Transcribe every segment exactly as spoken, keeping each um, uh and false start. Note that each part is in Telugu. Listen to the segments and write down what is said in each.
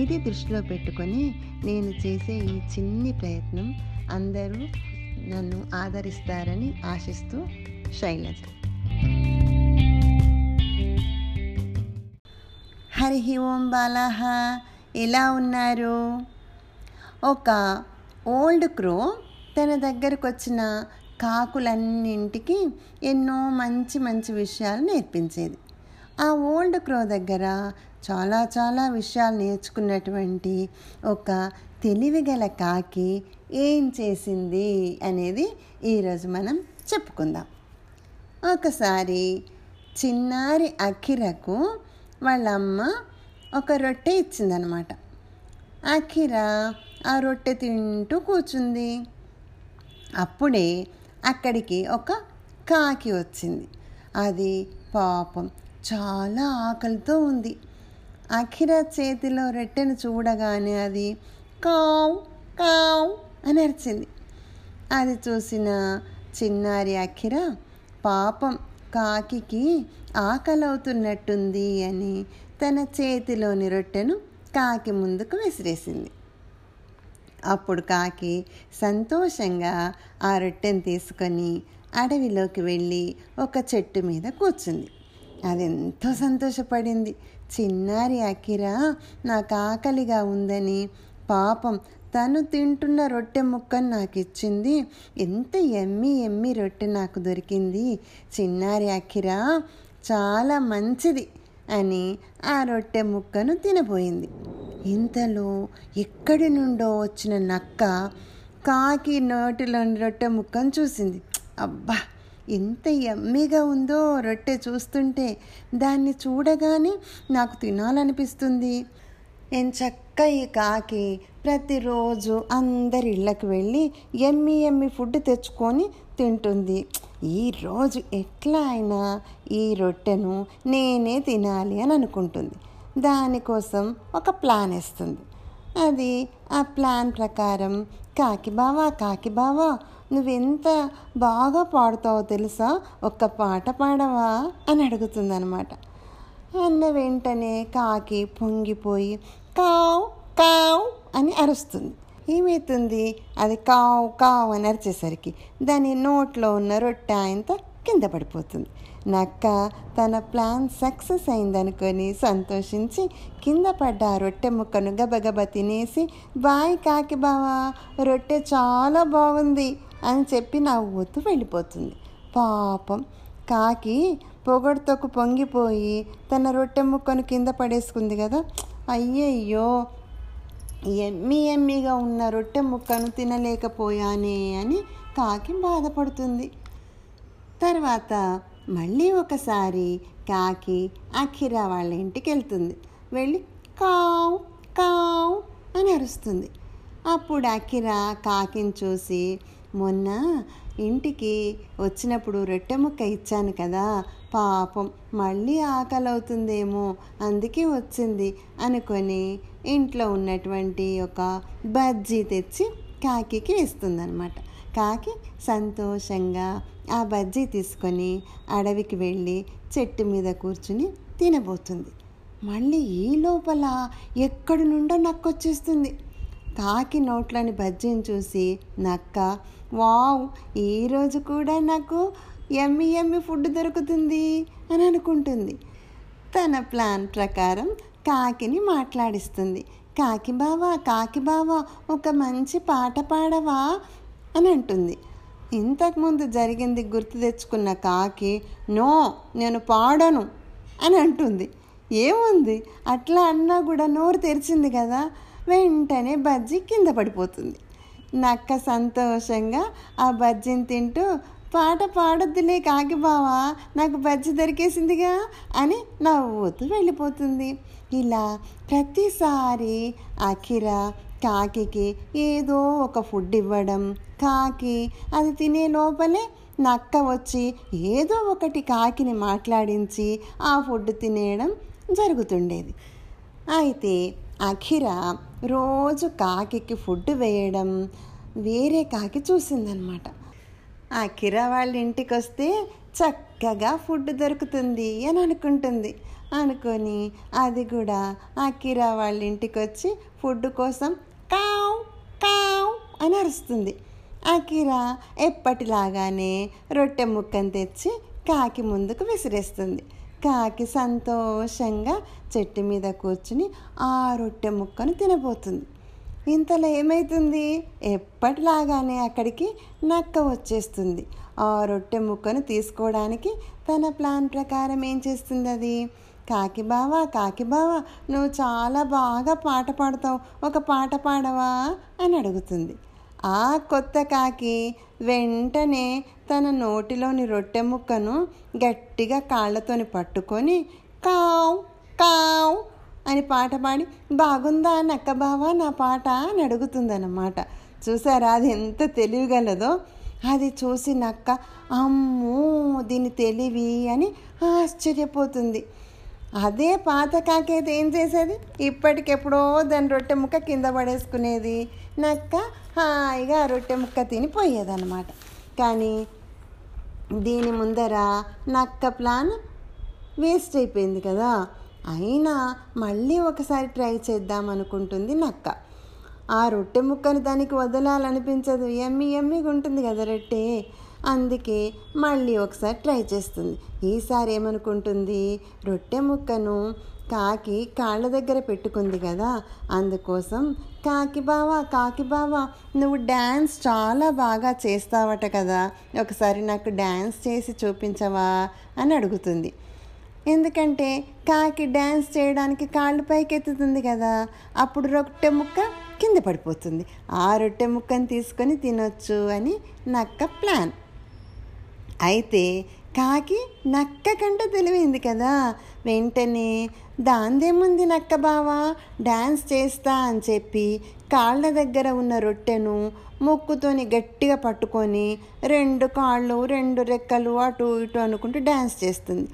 ఇది దృష్టిలో పెట్టుకొని నేను చేసే ఈ చిన్ని ప్రయత్నం అందరూ నన్ను ఆదరిస్తారని ఆశిస్తూ శైలజ. హరి ఓం బాలాహ. ఎలా ఉన్నారు? ఒక ఓల్డ్ క్రో తన దగ్గరకు వచ్చిన కాకులన్నింటికి ఎన్నో మంచి మంచి విషయాలు నేర్పించేది. ఆ ఓల్డ్ క్రో దగ్గర చాలా చాలా విషయాలు నేర్చుకున్నటువంటి ఒక తెలివిగల కాకి ఏం చేసింది అనేది ఈరోజు మనం చెప్పుకుందాం. ఒకసారి చిన్నారి అఖిరకు వాళ్ళమ్మ ఒక రొట్టె ఇచ్చిందనమాట. అఖిర ఆ రొట్టె తింటూ కూర్చుంది. అప్పుడే అక్కడికి ఒక కాకి వచ్చింది. అది పాపం చాలా ఆకలితో ఉంది. అఖిర చేతిలో రొట్టెను చూడగానే అది కావ్ కావ్ అని అరిచింది. అది చూసిన చిన్నారి అఖిర పాపం కాకికి ఆకలవుతున్నట్టుంది అని తన చేతిలోని రొట్టెను కాకి ముందుకు విసిరేసింది. అప్పుడు కాకి సంతోషంగా ఆ రొట్టెను తీసుకొని అడవిలోకి వెళ్ళి ఒక చెట్టు మీద కూర్చుంది. అదెంతో సంతోషపడింది. చిన్నారి అఖిర నాకు ఆకలిగా ఉందని, పాపం తను తింటున్న రొట్టె ముక్కను నాకు ఇచ్చింది, ఎంత ఎమ్మి ఎమ్మి రొట్టె నాకు దొరికింది, చిన్నారి అఖిర చాలా మంచిది అని ఆ రొట్టె ముక్కను తినబోయింది. ఇంతలో ఎక్కడి నుండో వచ్చిన నక్క కాకి నోటిలోని రొట్టె ముక్కను చూసింది. అబ్బా, ఎంత యమ్మీగా ఉందో రొట్టె, చూస్తుంటే దాన్ని చూడగానే నాకు తినాలనిపిస్తుంది. నేను చక్క ఈ కాకి ప్రతిరోజు అందరి ఇళ్ళకి వెళ్ళి ఎమ్మి ఎమ్మి ఫుడ్ తెచ్చుకొని తింటుంది. ఈరోజు ఎట్లా అయినా ఈ రొట్టెను నేనే తినాలి అని అనుకుంటుంది. దానికోసం ఒక ప్లాన్ ఇస్తుంది. అది ఆ ప్లాన్ ప్రకారం, కాకి బావా కాకి బావా నువ్వెంత బాగా పాడుతావో తెలుసా, ఒక్క పాట పాడవా అని అడుగుతుందనమాట. అన్న వెంటనే కాకి పొంగిపోయి కావ్ కావ్ అని అరుస్తుంది. ఏమవుతుంది, అది కావ్ కావ్ అని అరిచేసరికి దాని నోట్లో ఉన్న రొట్టె అంతా కింద పడిపోతుంది. నక్క తన ప్లాన్ సక్సెస్ అయిందనుకొని సంతోషించి కింద పడ్డ ఆ రొట్టె ముక్కను గబగబా తినేసి, బాయ్ కాకి బావా, రొట్టె చాలా బాగుంది అని చెప్పి నవ్వుతూ వెళ్ళిపోతుంది. పాపం కాకి పొగడ్తోకు పొంగిపోయి తన రొట్టె ముక్కను కింద పడేసుకుంది కదా, అయ్యయ్యో ఎమ్మి ఎమ్మిగా ఉన్న రొట్టె ముక్కను తినలేకపోయానే అని కాకి బాధపడుతుంది. తర్వాత మళ్ళీ ఒకసారి కాకి అఖిరా వాళ్ళ ఇంటికి వెళ్తుంది. వెళ్ళి కావ్ కావ్ అని అరుస్తుంది. అప్పుడు అఖిరా కాకిని చూసి, మొన్న ఇంటికి వచ్చినప్పుడు రొట్టె ముక్క ఇచ్చాను కదా, పాపం మళ్ళీ ఆకలి అవుతుందేమో అందుకే వచ్చింది అనుకొని ఇంట్లో ఉన్నటువంటి ఒక బజ్జీ తెచ్చి కాకికి ఇస్తుందన్నమాట. కాకి సంతోషంగా ఆ బజ్జీ తీసుకొని అడవికి వెళ్ళి చెట్టు మీద కూర్చుని తినబోతుంది. మళ్ళీ ఈ లోపల ఎక్కడి నుండో నక్క వచ్చేస్తుంది. కాకి నోట్లోని బజ్జీని చూసి నక్క, వావ్, ఈరోజు కూడా నాకు ఎమ్మి ఎమ్మి ఫుడ్ దొరుకుతుంది అని అనుకుంటుంది. తన ప్లాన్ ప్రకారం కాకిని మాట్లాడిస్తుంది. కాకి బావా కాకి బావా ఒక మంచి పాట పాడవా అని అంటుంది. ఇంతకుముందు జరిగింది గుర్తు తెచ్చుకున్న కాకి, నో నేను పాడను అని అంటుంది. ఏముంది, అట్లా అన్నా కూడా నోరు తెరిచింది కదా, వెంటనే బజ్జీ కింద పడిపోతుంది. నక్క సంతోషంగా ఆ బజ్జీని తింటూ పాట పాడొద్దులే కాకి బావా, నాకు బజ్జి దొరికేసిందిగా అని నవ్వుతూ వెళ్ళిపోతుంది. ఇలా ప్రతిసారి అఖిర కాకి ఏదో ఒక ఫుడ్ ఇవ్వడం, కాకి అది తినే లోపలే నక్క వచ్చి ఏదో ఒకటి కాకిని మాట్లాడించి ఆ ఫుడ్ తినేయడం జరుగుతుండేది. అయితే అఖిర రోజు కాకి ఫుడ్ వేయడం వేరే కాకి చూసిందనమాట. అఖిర వాళ్ళ ఇంటికి వస్తే చక్కగా ఫుడ్ దొరుకుతుంది అని అనుకుంటుంది. అనుకొని అది కూడా అఖిర వాళ్ళ ఇంటికి వచ్చి ఫుడ్ కోసం కావ్ కావ్ అని అరుస్తుంది. అఖిర ఎప్పటిలాగానే రొట్టె ముక్కను తెచ్చి కాకి ముందుకు విసిరేస్తుంది. కాకి సంతోషంగా చెట్టు మీద కూర్చుని ఆ రొట్టె ముక్కను తినబోతుంది. ఇంతలో ఏమవుతుంది, ఎప్పటిలాగానే అక్కడికి నక్క వచ్చేస్తుంది. ఆ రొట్టె ముక్కను తీసుకోవడానికి తన ప్లాన్ ప్రకారం ఏం చేస్తుంది అది, కాకి బావా కాకి బావా నువ్వు చాలా బాగా పాట పాడతావు, ఒక పాట పాడవా అని అడుగుతుంది. ఆ కొత్త కాకి వెంటనే తన నోటిలోని రొట్టె ముక్కను గట్టిగా కాళ్ళతోని పట్టుకొని కావ్ కావ్ అని పాట పాడి బాగుందా నక్క బావా నా పాట అని అడుగుతుందన్నమాట. చూసారా అది ఎంత తెలివిగలదో. అది చూసి నక్క అమ్మో దీని తెలివి అని ఆశ్చర్యపోతుంది. అదే పాత కాకి అయితే ఏం చేసేది, ఇప్పటికెప్పుడో దాని రొట్టె ముక్క కింద పడేసుకునేది, నక్క హాయిగా రొట్టె ముక్క తిని పోయేదన్నమాట. కానీ దీని ముందర నక్క ప్లాన్ వేస్ట్ అయిపోయింది కదా. అయినా మళ్ళీ ఒకసారి ట్రై చేద్దాం అనుకుంటుంది నక్క. ఆ రొట్టె ముక్కను దానికి వదలాలనిపించదు, ఎమ్మి ఎమ్మిగా ఉంటుంది కదా రొట్టె. అందుకే మళ్ళీ ఒకసారి ట్రై చేస్తుంది. ఈసారి ఏమనుకుంటుంది, రొట్టె ముక్కను కాకి కాళ్ళ దగ్గర పెట్టుకుంది కదా, అందుకోసం కాకి బావా కాకి బావా నువ్వు డ్యాన్స్ చాలా బాగా చేస్తావట కదా, ఒకసారి నాకు డ్యాన్స్ చేసి చూపించవా అని అడుగుతుంది. ఎందుకంటే కాకి డ్యాన్స్ చేయడానికి కాళ్ళు పైకెత్తుతుంది కదా, అప్పుడు రొట్టె ముక్క కింద పడిపోతుంది, ఆ రొట్టె ముక్కను తీసుకొని తినొచ్చు అని నక్క ప్లాన్. అయితే కాకి నక్క కంటే తెలివైంది కదా, వెంటనే దాందేముంది నక్క బావా డ్యాన్స్ చేస్తా అని చెప్పి కాళ్ళ దగ్గర ఉన్న రొట్టెను ముక్కుతోని గట్టిగా పట్టుకొని రెండు కాళ్ళు రెండు రెక్కలు అటు ఇటు అనుకుంటూ డ్యాన్స్ చేస్తుంది.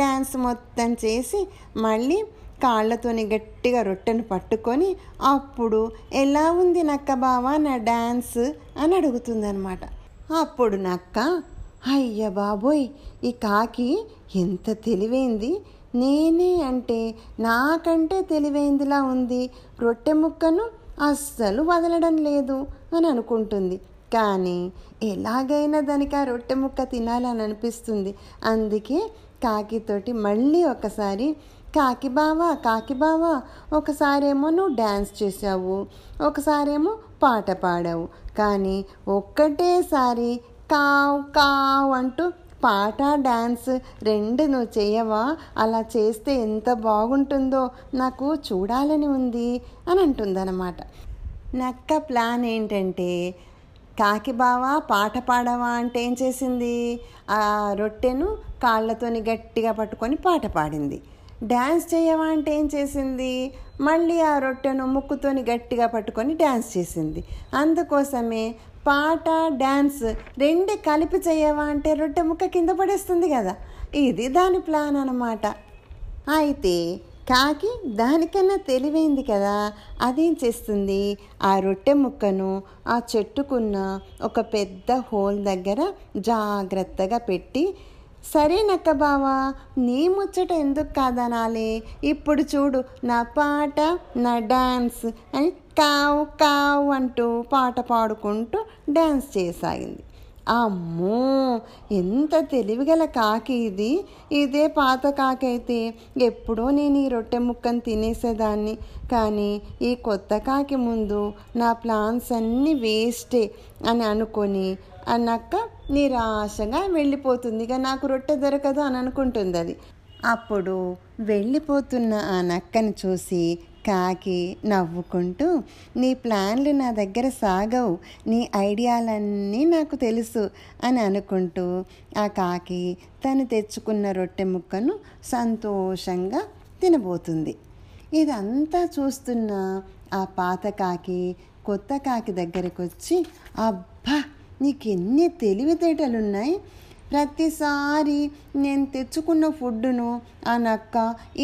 డ్యాన్స్ మొత్తం చేసి మళ్ళీ కాళ్ళతోని గట్టిగా రొట్టెను పట్టుకొని అప్పుడు ఎలా ఉంది నక్క బావా నా డ్యాన్స్ అని అడుగుతుందనమాట. అప్పుడు నక్క అయ్య బాబోయ్ ఈ కాకి ఎంత తెలివైంది, నేనే అంటే నాకంటే తెలివైందిలా ఉంది, రొట్టె ముక్కను అస్సలు వదలడం లేదు అని అనుకుంటుంది. కానీ ఎలాగైనా దానికి ఆ రొట్టె ముక్క తినాలని అనిపిస్తుంది. అందుకే కాకితోటి మళ్ళీ ఒకసారి కాకి బావా కాకి బావా ఒకసారేమో నువ్వు డ్యాన్స్ చేసావు, ఒకసారేమో పాట పాడావు, కానీ ఒక్కటేసారి కావ్ కావ్ అంటూ పాట డ్యాన్స్ రెండు నువ్వు చేయవా, అలా చేస్తే ఎంత బాగుంటుందో నాకు చూడాలని ఉంది అని అంటుందన్నమాట. నక్క ప్లాన్ ఏంటంటే కాకి బావా పాట పాడవా అంటే ఏం చేసింది, ఆ రొట్టెను కాళ్ళతోని గట్టిగా పట్టుకొని పాట పాడింది. డ్యాన్స్ చేయవా అంటే ఏం చేసింది, మళ్ళీ ఆ రొట్టెను ముక్కుతోని గట్టిగా పట్టుకొని డ్యాన్స్ చేసింది. అందుకోసమే పాట డ్యాన్స్ రెండు కలిపి చేయవా అంటే రొట్టె ముక్క కింద పడేస్తుంది కదా, ఇది దాని ప్లాన్ అన్నమాట. అయితే కాకి దానికన్నా తెలివైంది కదా, అదేం చేస్తుంది, ఆ రొట్టె ముక్కను ఆ చెట్టుకున్న ఒక పెద్ద హోల్ దగ్గర జాగ్రత్తగా పెట్టి సరే నక్క బావా నీ ముచ్చట ఎందుకు కాదనాలి, ఇప్పుడు చూడు నా పాట నా డ్యాన్స్ అని కావ్ కావ్ అంటూ పాట పాడుకుంటూ డ్యాన్స్ చేయసాగింది. అమ్మో ఎంత తెలివిగల కాకి ఇది. ఇదే పాత కాకి అయితే ఎప్పుడో నేను ఈ రొట్టె ముక్కను తినేసేదాన్ని, కానీ ఈ కొత్త కాకి ముందు నా ప్లాన్స్ అన్నీ వేస్టే అని అనుకొని అన్నాక నిరాశగా వెళ్ళిపోతుంది. ఇక నాకు రొట్టె దొరకదు అని అనుకుంటుంది అది. అప్పుడు వెళ్ళిపోతున్న ఆ నక్కను చూసి కాకి నవ్వుకుంటూ, నీ ప్లాన్లు నా దగ్గర సాగవు, నీ ఐడియాలన్నీ నాకు తెలుసు అని అనుకుంటూ ఆ కాకి తను తెచ్చుకున్న రొట్టె ముక్కను సంతోషంగా తినబోతుంది. ఇదంతా చూస్తున్న ఆ పాత కాకి కొత్త కాకి దగ్గరకు వచ్చి, అబ్బా నీకెన్ని తెలివితేటలున్నాయి, ప్రతిసారి నేను తెచ్చుకున్న ఫుడ్డును ఆ నక్క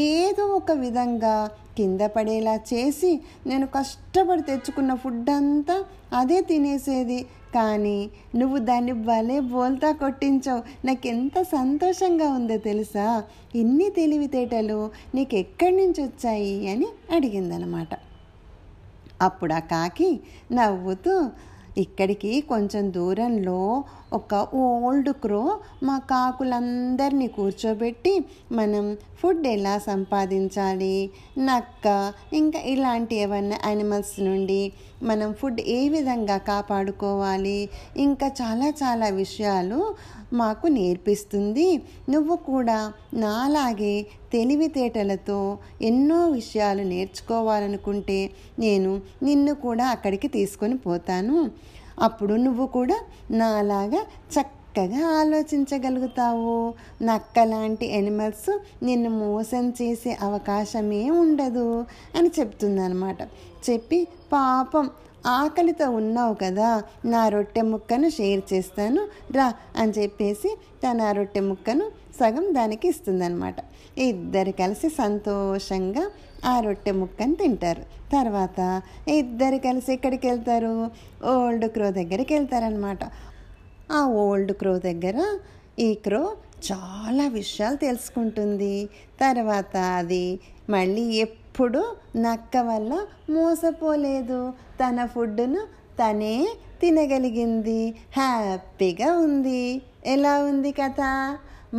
ఏదో ఒక విధంగా కింద పడేలా చేసి నేను కష్టపడి తెచ్చుకున్న ఫుడ్ అంతా అదే తినేసేది, కానీ నువ్వు దాన్ని భలే బోల్తా కొట్టించావు, నాకెంత సంతోషంగా ఉందో తెలుసా, ఇన్ని తెలివితేటలు నీకు ఎక్కడి నుంచి వచ్చాయి అని అడిగిందనమాట. అప్పుడు ఆ కాకి నవ్వుతూ, ఇక్కడికి కొంచెం దూరంలో ఒక ఓల్డ్ క్రో మా కాకులందరినీ కూర్చోబెట్టి మనం ఫుడ్ ఎలా సంపాదించాలి, నక్క ఇంకా ఇలాంటి ఏమన్నా యానిమల్స్ నుండి మనం ఫుడ్ ఏ విధంగా కాపాడుకోవాలి, ఇంకా చాలా చాలా విషయాలు మాకు నేర్పిస్తుంది. నువ్వు కూడా నాలాగే తెలివితేటలతో ఎన్నో విషయాలు నేర్చుకోవాలనుకుంటే నేను నిన్ను కూడా అక్కడికి తీసుకొని పోతాను, అప్పుడు నువ్వు కూడా నాలాగా చక్కగా ఆలోచించగలుగుతావు, నక్క లాంటి ఎనిమల్స్ నిన్ను మోసం చేసే అవకాశమే ఉండదు అని చెప్తుందనమాట. చెప్పి, పాపం ఆకలితో ఉన్నావు కదా, నా రొట్టె ముక్కను షేర్ చేస్తాను రా అని చెప్పేసి తన రొట్టె ముక్కను సగం దానికి ఇస్తుందనమాట. ఇద్దరు కలిసి సంతోషంగా ఆ రొట్టె ముక్కను తింటారు. తర్వాత ఇద్దరు కలిసి ఎక్కడికి వెళ్తారు, ఓల్డ్ క్రో దగ్గరికి వెళ్తారనమాట. ఆ ఓల్డ్ క్రో దగ్గర ఈ క్రో చాలా విషయాలు తెలుసుకుంటుంది. తర్వాత అది మళ్ళీ ఎప్పుడు నక్క వల్ల మోసపోలేదు, తన ఫుడ్డును తనే తినగలిగింది, హ్యాపీగా ఉంది. ఎలా ఉంది కథ?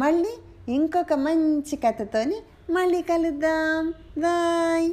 మళ్ళీ ఇంకొక మంచి కథతోని మళ్ళీ కలుద్దాం. బాయ్.